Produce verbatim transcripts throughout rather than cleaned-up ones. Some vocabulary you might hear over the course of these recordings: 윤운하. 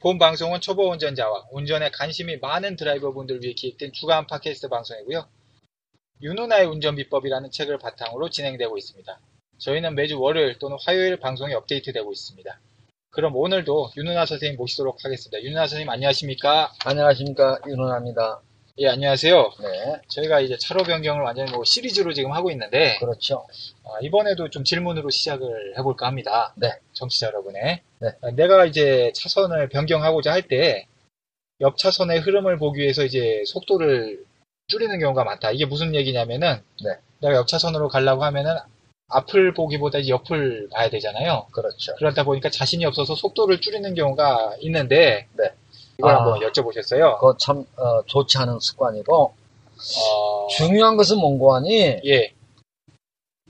본 방송은 초보 운전자와 운전에 관심이 많은 드라이버분들 위해 기획된 주간 팟캐스트 방송이고요. 윤운하의 운전 비법이라는 책을 바탕으로 진행되고 있습니다. 저희는 매주 월요일 또는 화요일 방송이 업데이트되고 있습니다. 그럼 오늘도 윤운하 선생님 모시도록 하겠습니다. 윤운하 선생님 안녕하십니까? 안녕하십니까? 윤운하입니다. 예, 안녕하세요. 네. 저희가 이제 차로 변경을 완전히 뭐 시리즈로 지금 하고 있는데. 그렇죠. 아, 이번에도 좀 질문으로 시작을 해볼까 합니다. 네. 정치자 여러분의. 네. 아, 내가 이제 차선을 변경하고자 할 때, 옆 차선의 흐름을 보기 위해서 이제 속도를 줄이는 경우가 많다. 이게 무슨 얘기냐면은. 네. 내가 옆 차선으로 가려고 하면은 앞을 보기보다 이제 옆을 봐야 되잖아요. 그렇죠. 그러다 보니까 자신이 없어서 속도를 줄이는 경우가 있는데. 네. 이걸 아, 한번 여쭤보셨어요? 그거 참 어, 좋지 않은 습관이고 어... 중요한 것은 뭔고하니 예.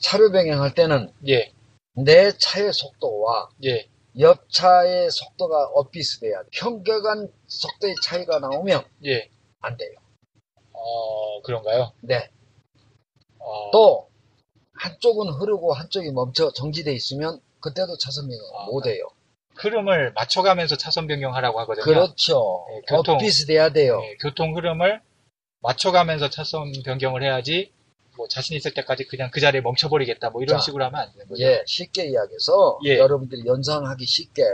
차로 변경할 때는 예. 내 차의 속도와 예. 옆 차의 속도가 엇비슷해야 돼. 현격한 속도의 차이가 나오면 예. 안 돼요. 어, 그런가요? 네. 어... 또 한쪽은 흐르고 한쪽이 멈춰 정지돼 있으면 그때도 차선 변경 아, 못 해요. 흐름을 맞춰가면서 차선 변경하라고 하거든요. 그렇죠. 예, 교통 비슷해야 돼요. 예, 교통 흐름을 맞춰가면서 차선 변경을 해야지 뭐 자신 있을 때까지 그냥 그 자리에 멈춰버리겠다 뭐 이런 자, 식으로 하면 안 되는 거죠. 예, 쉽게 이야기해서 예. 여러분들이 연상하기 쉽게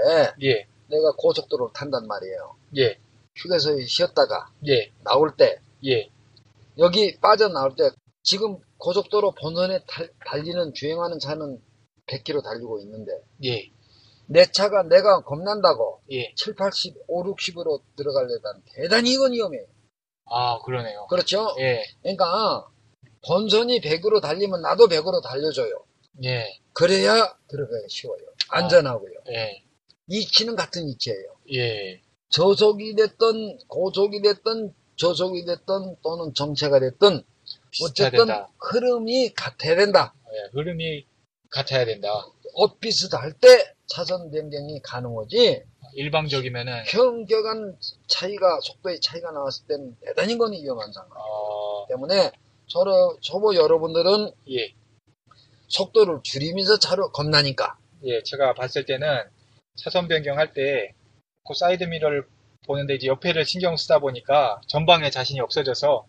예. 내가 고속도로를 탄단 말이에요. 예. 휴게소에 쉬었다가 예. 나올 때 예. 여기 빠져나올 때 지금 고속도로 본선에 달, 달리는 주행하는 차는 백 킬로미터 달리고 있는데 예. 내 차가 내가 겁난다고 예. 칠, 팔십, 오, 육십으로 들어가려면 대단히 이건 위험해요. 아, 그러네요. 그렇죠? 예. 그러니까 본선이 백으로 달리면 나도 백으로 달려줘요. 예. 그래야 들어가기 쉬워요. 안전하고요. 아, 예. 이치는 같은 이치예요. 예. 저속이 됐든 고속이 됐든 저속이 됐든 또는 정체가 됐든 어쨌든 흐름이 같아야 된다. 예, 흐름이 같아야 된다. 엇비슷할 때 차선 변경이 가능하지 일방적이면은 현격한 차이가 속도의 차이가 나왔을 때는 대단히 건 위험한 상황 어... 때문에 서로 초보 여러분들은 예. 속도를 줄이면서 차로 겁나니까 예 제가 봤을 때는 차선 변경할 때 그 사이드 미러를 보는데 이제 옆에를 신경 쓰다 보니까 전방에 자신이 없어져서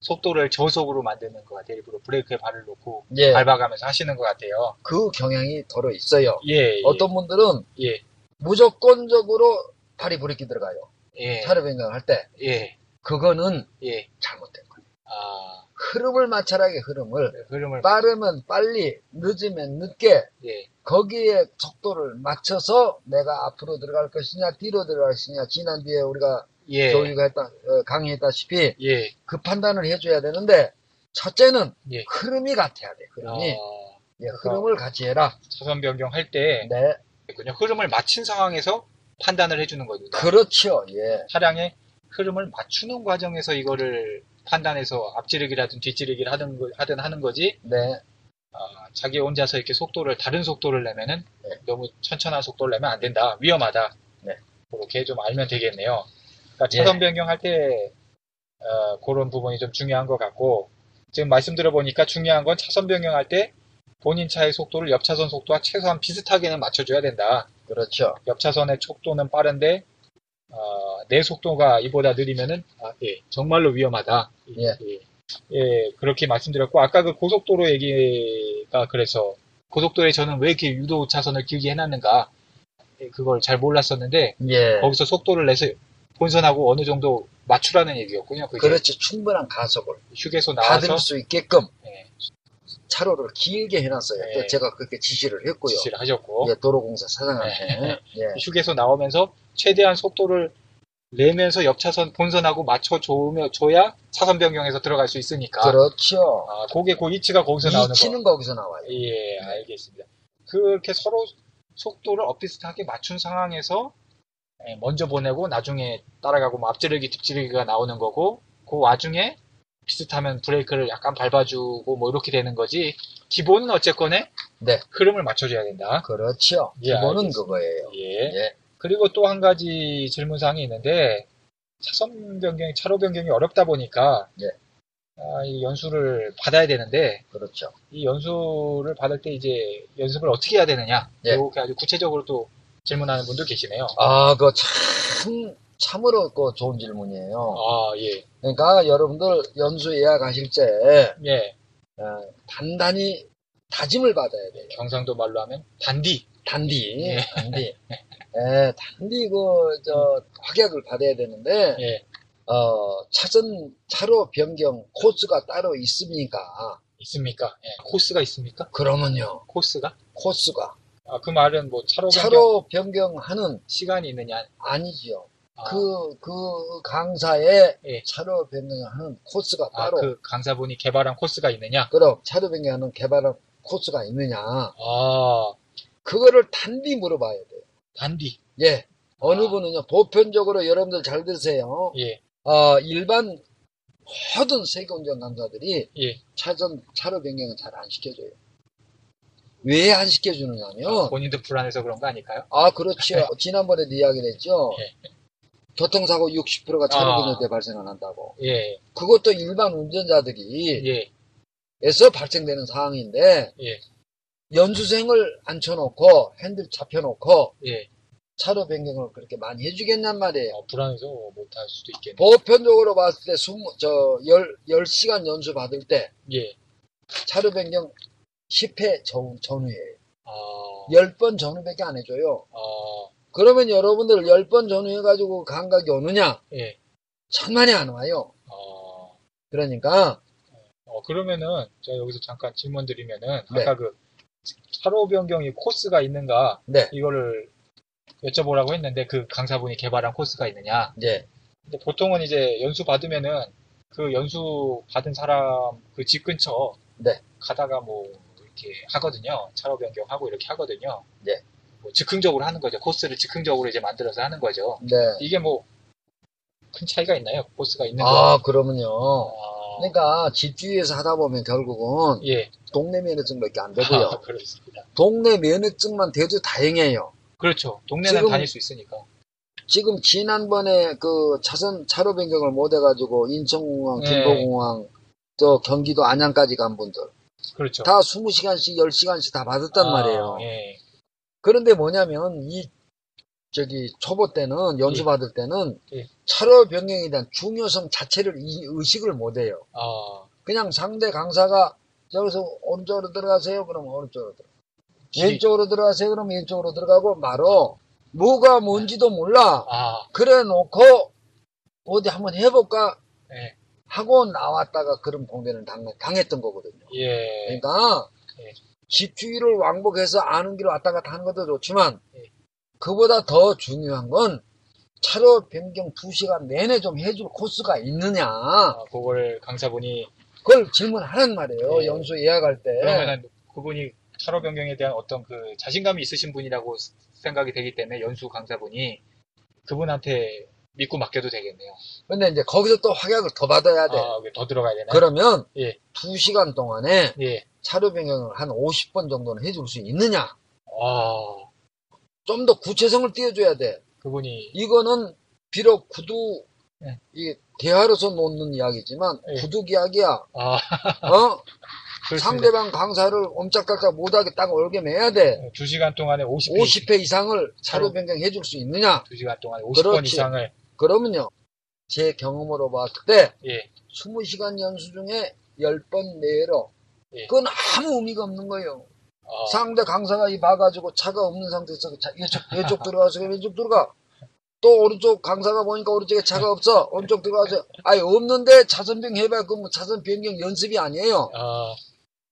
속도를 저속으로 만드는 것 같아요. 일부러 브레이크에 발을 놓고 예. 밟아가면서 하시는 것 같아요. 그 경향이 더러 있어요. 예, 어떤 예. 분들은 예. 무조건적으로 발이 브레이크 들어가요. 예. 차로 변경할 때. 예. 그거는 예. 잘못된 거예요. 아... 흐름을 맞춰라게 흐름을. 네, 흐름을 빠르면 빨리, 늦으면 늦게. 예. 거기에 속도를 맞춰서 내가 앞으로 들어갈 것이냐, 뒤로 들어갈 것이냐, 지난 뒤에 우리가 예. 교육을 했다, 강의했다시피, 예. 그 판단을 해줘야 되는데, 첫째는, 예. 흐름이 같아야 돼, 흐름이. 아, 예, 흐름을 같이 해라. 차선 변경할 때, 네. 그냥 흐름을 맞춘 상황에서 판단을 해주는 거죠. 그렇죠, 예. 차량의 흐름을 맞추는 과정에서 이거를 판단해서 앞지르기라든 뒷지르기를 하든, 하든 하는 거지, 네. 아, 자기 혼자서 이렇게 속도를, 다른 속도를 내면은, 네. 너무 천천한 속도를 내면 안 된다, 위험하다. 네. 그렇게 좀 알면 되겠네요. 그러니까 차선 예. 변경할 때 어, 그런 부분이 좀 중요한 것 같고 지금 말씀 들어보니까 중요한 건 차선 변경할 때 본인 차의 속도를 옆 차선 속도와 최소한 비슷하게는 맞춰줘야 된다. 그렇죠. 옆 차선의 속도는 빠른데 어, 내 속도가 이보다 느리면은 아, 예, 정말로 위험하다. 예. 예. 예, 그렇게 말씀드렸고 아까 그 고속도로 얘기가 그래서 고속도로에 저는 왜 이렇게 유도 차선을 길게 해놨는가 예, 그걸 잘 몰랐었는데 예. 거기서 속도를 내서 본선하고 어느 정도 맞추라는 얘기였군요. 그게. 그렇죠. 충분한 가속을 휴게소 나와서 받을 수 있게끔 예, 차로를 길게 해놨어요. 네. 제가 그렇게 지시를 했고요. 지시를 하셨고. 예, 도로공사 사장한테. 네. 예. 휴게소 나오면서 최대한 속도를 내면서 옆차선 본선하고 맞춰 줘야 줘야 차선 변경해서 들어갈 수 있으니까. 그렇죠. 아, 그게 그 이치가 거기서 나오는 거. 이치는 거기서 나와요. 예, 알겠습니다. 그렇게 서로 속도를 엇비슷하게 맞춘 상황에서 먼저 보내고 나중에 따라가고 뭐 앞지르기 뒷지르기가 나오는 거고, 그 와중에 비슷하면 브레이크를 약간 밟아주고 뭐 이렇게 되는 거지, 기본은 어쨌건에 네. 흐름을 맞춰줘야 된다. 그렇죠. 예, 기본은 알겠습니다. 그거예요. 예. 예. 그리고 또 한 가지 질문사항이 있는데, 차선 변경이, 차로 변경이 어렵다 보니까, 예. 아, 이 연수를 받아야 되는데, 그렇죠. 이 연수를 받을 때 이제 연습을 어떻게 해야 되느냐, 예. 이렇게 아주 구체적으로 또 질문하는 분도 계시네요. 아, 그거 참, 참으로 그 좋은 질문이에요. 아, 예. 그러니까 여러분들 연수 예약하실 때, 예. 어, 단단히 다짐을 받아야 돼요. 경상도 말로 하면, 단디. 단디. 예. 단디. 예, 단디, 그, 저, 확약을 받아야 되는데, 예. 어, 차선, 차로 변경 코스가 따로 있습니까? 있습니까? 예, 코스가 있습니까? 그러면요. 코스가? 코스가. 아, 그 말은 뭐, 차로, 차로 변경... 변경하는 시간이 있느냐? 아니지요. 아. 그, 그 강사에 예. 차로 변경하는 코스가 따로. 아, 그 강사분이 개발한 코스가 있느냐? 그럼, 차로 변경하는 개발한 코스가 있느냐? 아. 그거를 단디 물어봐야 돼요. 단디. 예. 어느 아. 분은요, 보편적으로 여러분들 잘 들으세요. 예. 어, 일반, 모든 세계운전 강사들이. 예. 차전, 차로 변경을 잘 안 시켜줘요. 왜 안 시켜주느냐면. 아, 본인도 불안해서 그런 거 아닐까요? 아, 그렇죠. 지난번에도 이야기를 했죠. 예. 교통사고 육십 퍼센트가 차로 변경 아. 때 발생한다고. 예. 그것도 일반 운전자들이. 예. 에서 발생되는 상황인데. 예. 연수생을 앉혀놓고 핸들 잡혀놓고 예. 차로 변경을 그렇게 많이 해주겠냔 말이에요. 어, 불안해서 못할 수도 있겠네. 보편적으로 봤을 때 십 시간 연수 받을 때 예. 차로 변경 십 회 전, 전후예요. 아... 십 번 전후밖에 안 해줘요. 아... 그러면 여러분들 십 번 전후 해가지고 감각이 오느냐? 예. 천만이 안 와요. 아... 그러니까 어, 그러면은 제가 여기서 잠깐 질문 드리면은 네. 아까 그 차로 변경이 코스가 있는가 네. 이거를 여쭤보라고 했는데 그 강사분이 개발한 코스가 있느냐. 네. 근데 보통은 이제 연수 받으면은 그 연수 받은 사람 그 집 근처 네. 가다가 뭐 이렇게 하거든요. 차로 변경하고 이렇게 하거든요. 네. 뭐 즉흥적으로 하는 거죠. 코스를 즉흥적으로 이제 만들어서 하는 거죠. 네. 이게 뭐 큰 차이가 있나요? 코스가 있는 거. 아, 그러면요. 아. 그러니까 집주위에서 하다 보면 결국은 예. 동네 면허증밖에 안 되고요. 아, 그렇습니다. 동네 면허증만 돼도 다행이에요. 그렇죠. 동네는 지금, 다닐 수 있으니까. 지금 지난번에 그 차선 차로 변경을 못 해가지고 인천공항, 네. 김포공항, 또 경기도 안양까지 간 분들, 그렇죠. 다 이십 시간씩, 십 시간씩 다 받았단 아, 말이에요. 예. 그런데 뭐냐면 이 저기 초보 때는 연수 예. 받을 때는 예. 차로 변경에 대한 중요성 자체를 이, 의식을 못해요. 아. 그냥 상대 강사가 여기서 오른쪽으로 들어가세요. 그러면 오른쪽으로 들어. 왼쪽으로 들어가세요. 그러면 왼쪽으로 들어가고 바로 뭐가 뭔지도 몰라. 아. 그래놓고 어디 한번 해볼까 예. 하고 나왔다가 그런 공대는 당, 당했던 거거든요. 예. 그러니까 예. 집주위를 왕복해서 아는 길 왔다 갔다 하는 것도 좋지만. 예. 그보다 더 중요한 건 차로 변경 두 시간 내내 좀 해줄 코스가 있느냐. 아, 그걸 강사분이 그걸 질문하란 말이에요. 예. 연수 예약할 때. 그러면 그분이 차로 변경에 대한 어떤 그 자신감이 있으신 분이라고 생각이 되기 때문에 연수 강사분이 그분한테 믿고 맡겨도 되겠네요. 근데 이제 거기서 또 확약을 더 받아야 돼. 아, 더 들어가야 되나? 그러면 예. 두 시간 동안에 예. 차로 변경을 한 오십 번 정도는 해줄 수 있느냐. 아. 좀 더 구체성을 띄워줘야 돼. 그분이. 이거는, 비록 구두, 네. 이, 대화로서 놓는 이야기지만, 네. 구둑 이야기야. 아. 어? 상대방 강사를 엄짝각각 못하게 딱 올게매야 돼. 두 시간 동안에 오십 회. 오십 회 이상을 차로 변경해줄 수 있느냐? 두 시간 동안에 오십 번 그렇지. 이상을. 그러면요. 제 경험으로 봤을 때, 예. 이십 시간 연수 중에 십 번 내로, 예. 그건 아무 의미가 없는 거예요. 어. 상대 강사가 이 봐가지고 차가 없는 상태에서 왼쪽, 왼쪽 들어가서 왼쪽 들어가. 또 오른쪽 강사가 보니까 오른쪽에 차가 없어. 오른쪽 들어가서. 아니, 없는데 차선 변경 해봐야 그건 뭐 차선 변경 연습이 아니에요. 어.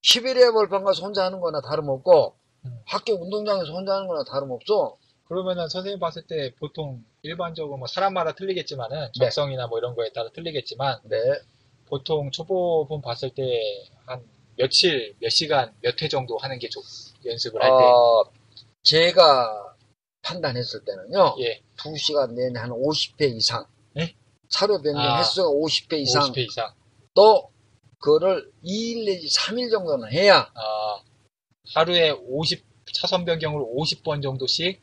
십일 회 벌판가서 혼자 하는 거나 다름없고 음. 학교 운동장에서 혼자 하는 거나 다름없어. 그러면은 선생님 봤을 때 보통 일반적으로 뭐 사람마다 틀리겠지만은 적성이나 네. 뭐 이런 거에 따라 틀리겠지만 네. 보통 초보분 봤을 때 한 며칠, 몇 시간, 몇 회 정도 하는 게 좀 연습을 할 때? 어, 제가 판단했을 때는요. 예. 두 시간 내내 한 오십 회 이상. 예? 차로 변경 아, 횟수가 오십 회 이상. 오십 회 이상. 또 그거를 이 일 내지 삼 일 정도는 해야. 아, 하루에 오십 차선 변경을 오십 번 정도씩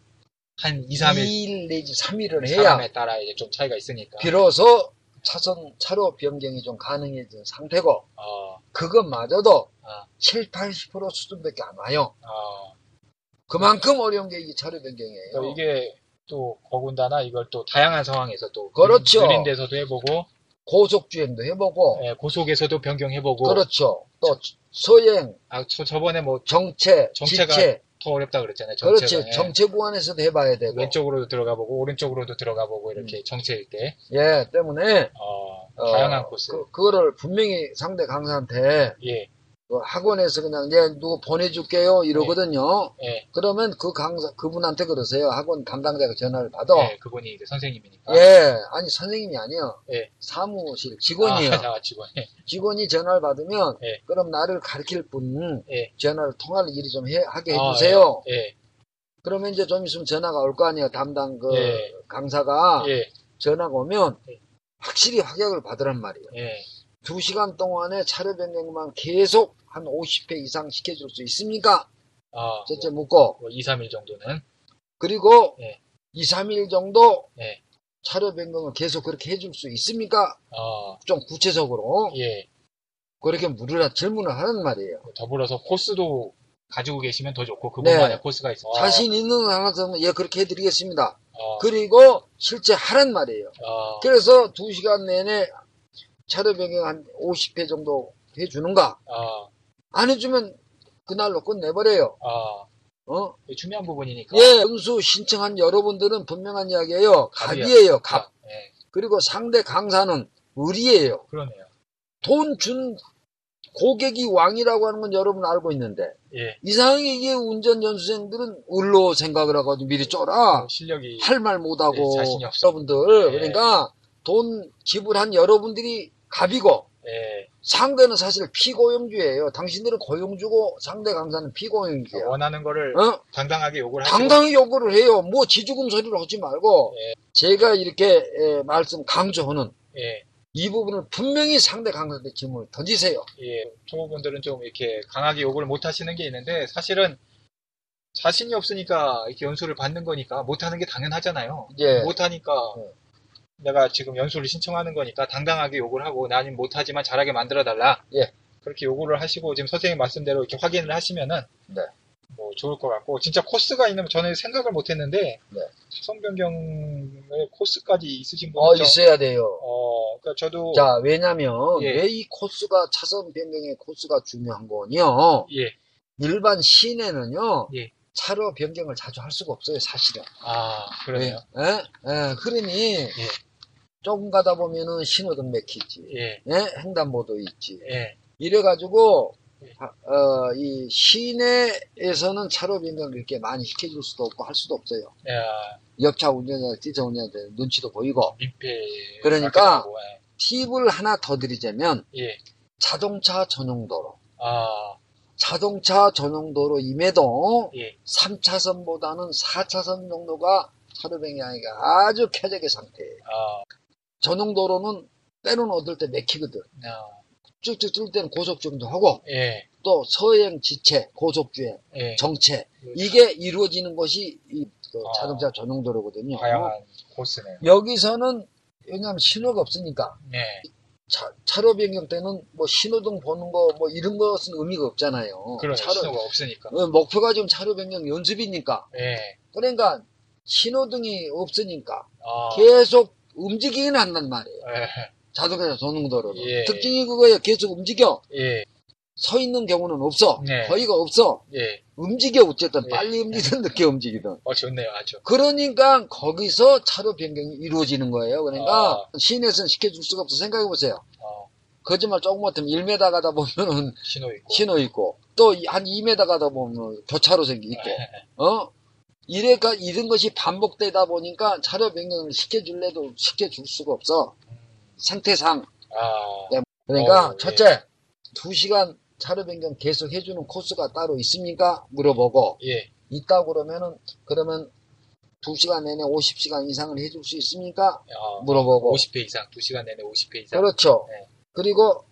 한 이, 삼 일. 이 일 내지 삼 일을 해야. 사람에 따라 이제 좀 차이가 있으니까. 비로소 차선, 차로 변경이 좀 가능해진 상태고, 어. 그것마저도 어. 칠, 팔십 퍼센트 수준밖에 안 와요. 어. 그만큼 어려운 게 이게 차로 변경이에요. 또 이게 또 거군다나 이걸 또 다양한 상황에서 또. 그렇죠. 느린 데서도 해보고, 고속주행도 해보고, 예, 고속에서도 변경해보고. 그렇죠. 또 서행. 아, 저, 저번에 뭐. 정체, 정체가 지체. 더 어렵다 그랬잖아요. 정체. 그렇지. 정체 구간에서도 해봐야 되고. 왼쪽으로도 들어가보고 오른쪽으로도 들어가보고 이렇게 음. 정체일 때. 예, 때문에 어, 다양한 어, 코스. 그, 그거를 분명히 상대 강사한테 예. 그 학원에서 그냥 예, 누구 보내줄게요 이러거든요. 예. 예. 그러면 그 강사 그분한테 그러세요. 학원 담당자가 전화를 받아. 예, 그분이 이제 선생님이니까. 예, 아니 선생님이 아니요. 예. 사무실 직원이요. 아, 직원. 예. 직원이 전화를 받으면 예. 그럼 나를 가르칠 분 예. 전화를 통화를 일이 좀 해, 하게 해주세요. 아, 예. 예. 그러면 이제 좀 있으면 전화가 올 거 아니에요. 담당 그 예. 강사가 예. 전화가 오면 예. 확실히 확약을 받으란 말이에요. 예. 두 시간 동안에 차례 변경만 계속 한 오십 회 이상 시켜줄 수 있습니까? 아, 첫째 뭐, 묻고. 뭐 이, 삼 일 정도는. 그리고 예. 이, 삼 일 정도 예. 차례 변경을 계속 그렇게 해줄 수 있습니까? 아, 좀 구체적으로. 예. 그렇게 물으라 질문을 하는 말이에요. 더불어서 코스도 가지고 계시면 더 좋고 그분만의 네. 코스가 있어. 아. 자신 있는 하나는 예 그렇게 해드리겠습니다. 아. 그리고 실제 하란 말이에요. 아. 그래서 두 시간 내내 차례 변경 한 오십 회 정도 해주는가? 아. 안 해주면 그날로 끝내버려요. 아. 어? 중요한 부분이니까. 예, 응수 신청한 여러분들은 분명한 이야기예요. 갑이에요, 갑. 아, 네. 그리고 상대 강사는 을이에요. 그러네요. 돈 준 고객이 왕이라고 하는 건 여러분 알고 있는데. 예. 이상하게 이게 운전 연수생들은 을로 생각을 하거든요. 미리 쫄아. 실력이. 할 말 못하고. 예, 자신이 없어. 여러분들. 예. 그러니까 돈 지불한 여러분들이 갑이고 예. 상대는 사실 피고용주예요. 당신들은 고용주고 상대 강사는 피고용주예요. 원하는 거를 어? 당당하게 요구를 하시고 당당히 요구를 해요. 뭐 지죽음 소리를 하지 말고 예. 제가 이렇게 예, 말씀 강조하는 예. 이 부분을 분명히 상대 강사한테 질문을 던지세요. 예, 초보분들은 좀 이렇게 강하게 요구를 못 하시는 게 있는데 사실은 자신이 없으니까 이렇게 연수를 받는 거니까 못하는 게 당연하잖아요. 예. 못하니까 예. 내가 지금 연수를 신청하는 거니까 당당하게 요구를 하고 나는 못하지만 잘하게 만들어 달라. 예. 그렇게 요구를 하시고 지금 선생님 말씀대로 이렇게 확인을 하시면은 네. 뭐 좋을 것 같고 진짜 코스가 있는 저는 생각을 못했는데 네. 차선 변경의 코스까지 있으신 분은 어, 있어야 돼요. 어, 그러니까 저도 자 왜냐하면 예. 왜 이 코스가 차선 변경의 코스가 중요한 거니요? 예. 일반 시내는요. 예. 차로 변경을 자주 할 수가 없어요, 사실은. 아, 그래요. 예, 예, 그러니 예. 조금 가다 보면은 신호등 맥히지, 예. 예? 횡단보도 있지. 예. 이래가지고 예. 아, 어, 이 시내에서는 차로 변경을 이렇게 많이 시켜줄 수도 없고 할 수도 없어요. 예. 옆차 운전자, 뒤차 운전자 눈치도 보이고. 민폐. 그러니까 예. 팁을 하나 더 드리자면 예. 자동차 전용도로. 아. 자동차 전용도로임에도 예. 삼 차선보다는 사 차선 정도가 차로 변경하기가 아주 쾌적의 상태예요. 어. 전용도로는 때로는 얻을 때 막히거든. 어. 쭉쭉 뛸 때는 고속주행도 하고 예. 또 서행, 지체, 고속주행, 예. 정체 이게 이루어지는 것이 이 자동차 어. 전용도로거든요. 다양한 코스네요. 여기서는 왜냐하면 신호가 없으니까 예. 차, 차로 변경 때는 뭐 신호등 보는 거 뭐 이런 것은 의미가 없잖아요. 그런 신호가 없으니까. 목표가 지금 차로 변경 연습이니까. 예. 그러니까 신호등이 없으니까 아. 계속 움직이긴 한단 말이에요. 예. 자동차 전용도로는. 예. 특징이 그거예요. 계속 움직여. 예. 서 있는 경우는 없어. 예. 거의가 없어. 예. 움직여 어쨌든 예. 빨리 움직이든 늦게 움직이든. 어 좋네요, 아주. 그러니까 거기서 차로 변경이 이루어지는 거예요. 그러니까 어. 시내에서는 시켜줄 수가 없어. 생각해 보세요. 어. 거짓말 조금 못하면 일 미터 가다 보면은 신호 있고, 신호 있고 또 한 이 미터 가다 보면 교차로 생기고, 어? 이래가 이런 것이 반복되다 보니까 차로 변경을 시켜줄래도 시켜줄 수가 없어. 생태상. 아... 그러니까 어, 첫째, 예. 두 시간 차로 변경 계속 해주는 코스가 따로 있습니까? 물어보고, 예. 있다고 그러면은, 그러면 두 시간 내내 오십 시간 이상을 해줄 수 있습니까? 어, 물어보고. 오십 회 이상, 두 시간 내내 오십 회 이상. 그렇죠. 네. 그리고,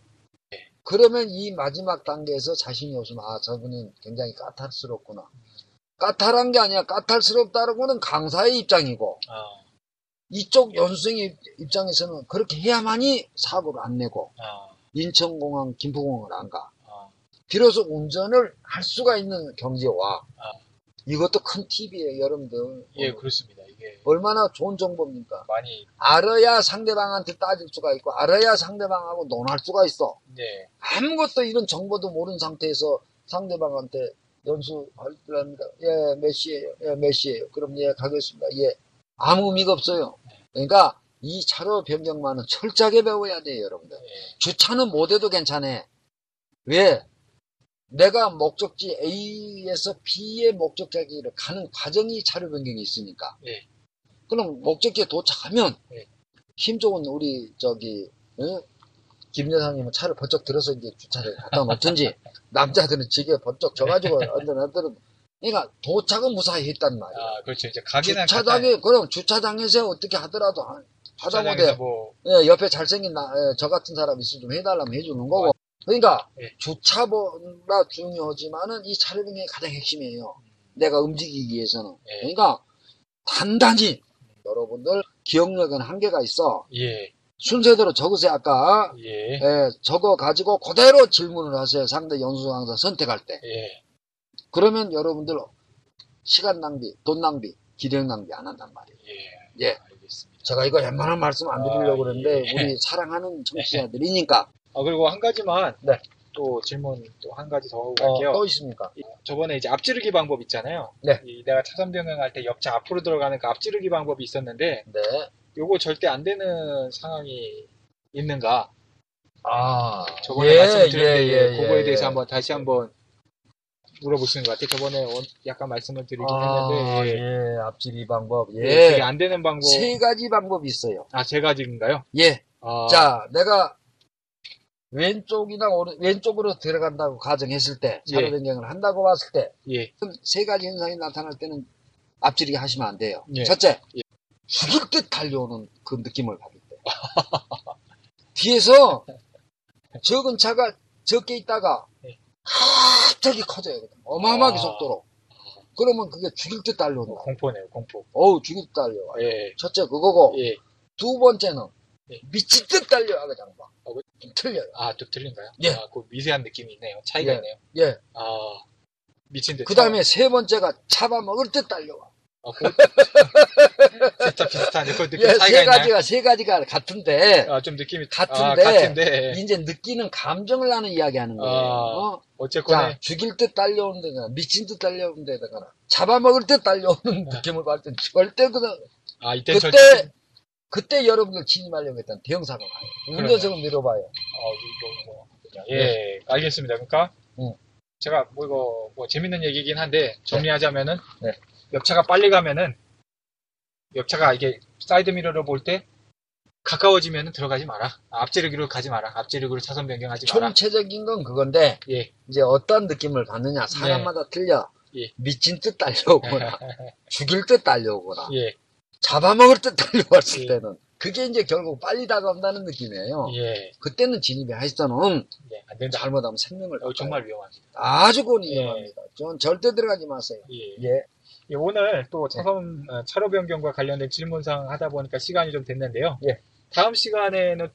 네. 그러면 이 마지막 단계에서 자신이 없으면, 아, 저분은 굉장히 까탈스럽구나. 까탈한 게 아니라 까탈스럽다라고는 강사의 입장이고, 어. 이쪽 연수생의 입장에서는 그렇게 해야만이 사고를 안 내고, 어. 인천공항, 김포공항을 안 가. 어. 비로소 운전을 할 수가 있는 경지에 와. 어. 이것도 큰 팁이에요, 여러분들. 예, 그렇습니다. 이게 얼마나 좋은 정보입니까? 많이 알아야 상대방한테 따질 수가 있고, 알아야 상대방하고 논할 수가 있어. 네. 아무것도 이런 정보도 모르는 상태에서 상대방한테 연수할 줄 압니다. 예, 몇 시에요? 예, 몇 시에요? 그럼 예, 가겠습니다. 예, 아무 의미가 없어요. 그러니까 이 차로 변경만은 철저하게 배워야 돼요, 여러분들. 예. 주차는 못해도 괜찮아. 왜? 내가 목적지 A에서 B의 목적지로 가는 과정이 차로 변경이 있으니까. 예. 그럼 목적지에 도착하면, 예. 힘 좋은 우리, 저기, 어? 김 여사님은 차를 번쩍 들어서 이제 주차를 갖다 놓든지, 남자들은 지게 번쩍 져가지고, 어떤 애들은, 그러니까 도착은 무사히 했단 말이야. 아, 그렇죠. 이제 가게는 주차장에, 그럼 주차장에서 어떻게 하더라도, 하다못해, 뭐... 예, 옆에 잘생긴 나, 예, 저 같은 사람 있으면 좀 해달라면 해주는 거고, 와. 그러니까 예. 주차보다 중요하지만은 이 차로 변경이 가장 핵심이에요. 내가 움직이기 위해서는. 예. 그러니까 단단히 여러분들 기억력은 한계가 있어. 예. 순서대로 적으세요. 아까 예. 예, 적어 가지고 그대로 질문을 하세요. 상대 연수 강사 선택할 때. 예. 그러면 여러분들 시간 낭비, 돈 낭비, 기력 낭비 안 한단 말이에요. 예. 예. 알겠습니다. 제가 이거 웬만한 말씀 안 드리려고 아, 그러는데 예. 우리 사랑하는 청취자들이니까. 아, 그리고 한 가지만, 네. 또 질문 또 한 가지 더 하고 갈게요. 어, 또 있습니까? 저번에 이제 앞지르기 방법 있잖아요. 네. 이 내가 차선 변경할 때 옆차 앞으로 들어가는 그 앞지르기 방법이 있었는데, 네. 요거 절대 안 되는 상황이 있는가? 아, 저번에 예, 말씀드렸는데, 예, 예, 그거에 예, 대해서 예. 한번 다시 한번 물어보시는 것 같아요. 저번에 약간 말씀을 드리긴 아, 했는데, 예. 예, 앞지르기 방법. 예. 예, 되게 안 되는 방법. 세 가지 방법이 있어요. 아, 세 가지인가요? 예. 아, 자, 내가 왼쪽이나 오른, 왼쪽으로 들어간다고 가정했을 때, 차로 변경을 예. 한다고 봤을 때, 예. 세 가지 현상이 나타날 때는 앞지르기 하시면 안 돼요. 예. 첫째, 예. 죽을 듯 달려오는 그 느낌을 받을 때. 뒤에서 적은 차가 적게 있다가 예. 갑자기 커져요. 어마어마하게 아. 속도로. 그러면 그게 죽일 듯 달려오는 거예요. 공포네요, 공포. 어우, 죽일 듯 달려와요. 예. 첫째, 그거고. 예. 두 번째는 예. 미친 듯 달려와요, 그 장바. 좀 틀려요. 아, 좀 틀린가요? 예. 아, 그 미세한 느낌이 있네요. 차이가 예. 있네요. 예. 아, 미친 듯. 그 다음에 세 번째가 잡아먹을 듯 달려와. 아, 그... 진짜 비슷하네. 그 느낌 예, 차이가 세 가지가, 있나요? 세 가지가 같은데. 아, 좀 느낌이 같은데. 아, 같은데. 이제 느끼는 감정을 나는 이야기 하는 거예요. 아, 어? 어쨌거나. 자, 죽일 듯 달려오는 데다가, 미친 듯 달려오는 데다가, 잡아먹을 듯 달려오는 느낌을 받을 땐 절대 그, 아, 이때 그때 절대... 그때 여러분들 진입하려고 했던 대형사고가 운전석은 내려봐요. 아, 이거 뭐. 그냥. 예, 네. 알겠습니다. 그러니까, 응. 제가 뭐 이거 뭐 재밌는 얘기긴 한데, 정리하자면은, 네. 옆차가 빨리 가면은, 옆차가 이게 사이드미러를 볼 때, 가까워지면은 들어가지 마라. 앞지르기로 가지 마라. 앞지르기로 차선 변경하지 마라. 총체적인 건 그건데, 예. 이제 어떤 느낌을 받느냐, 사람마다 네. 틀려. 예. 미친 듯 달려오거나, 죽일 듯 달려오거나. 예. 잡아먹을 듯 달려왔을 예. 때는 그게 이제 결국 빨리 다가온다는 느낌이에요. 예. 그때는 진입이 하시더는 예. 잘못하면 생명을 어, 정말 위험합니다. 아주 곧 위험합니다. 예. 전 절대 들어가지 마세요. 예. 예. 예, 오늘 또 차선 예. 차로 변경과 관련된 질문상 하다 보니까 시간이 좀 됐는데요. 예. 다음 시간에는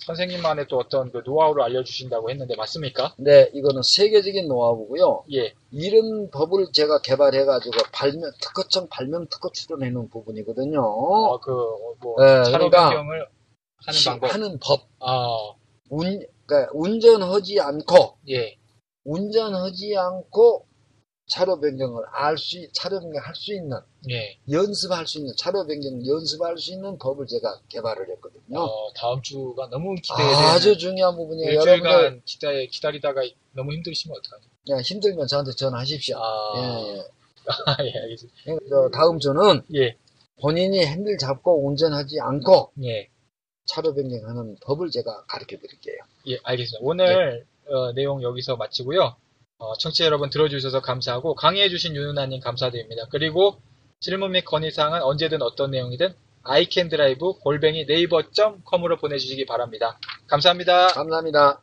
선생님만의 또 어떤 그 노하우를 알려주신다고 했는데 맞습니까? 네, 이거는 세계적인 노하우고요. 예. 이런 법을 제가 개발해가지고 발명 특허청 발명 특허 출원해놓은 부분이거든요. 아, 그 뭐 네, 차로 그러니까 변경을 하는 방법, 하는 법. 아, 운, 그러니까 운전하지 않고, 예, 운전하지 않고 차로 변경을 알 수, 차로 변경할 수 있는, 네. 연습할 수 있는, 차로 변경 연습할 수 있는 법을 제가 개발을 했거든요. 어, 다음 주가 너무 기대되는 아주 중요한 부분이에요. 일주일간 기다리, 기다리다가 너무 힘드시면 어떡하죠? 예, 힘들면 저한테 전화하십시오. 아, 예, 예. 아, 예, 알겠습니다. 그래서 다음 주는 예. 본인이 핸들 잡고 운전하지 않고 예. 차로 변경하는 법을 제가 가르쳐 드릴게요. 예, 알겠습니다. 오늘 예. 어, 내용 여기서 마치고요. 어, 청취자 여러분 들어주셔서 감사하고 강의해주신 윤운하님 감사드립니다. 그리고 질문 및 건의사항은 언제든 어떤 내용이든 아이캔드라이브 골뱅이 네이버 점 컴으로 보내주시기 바랍니다. 감사합니다. 감사합니다.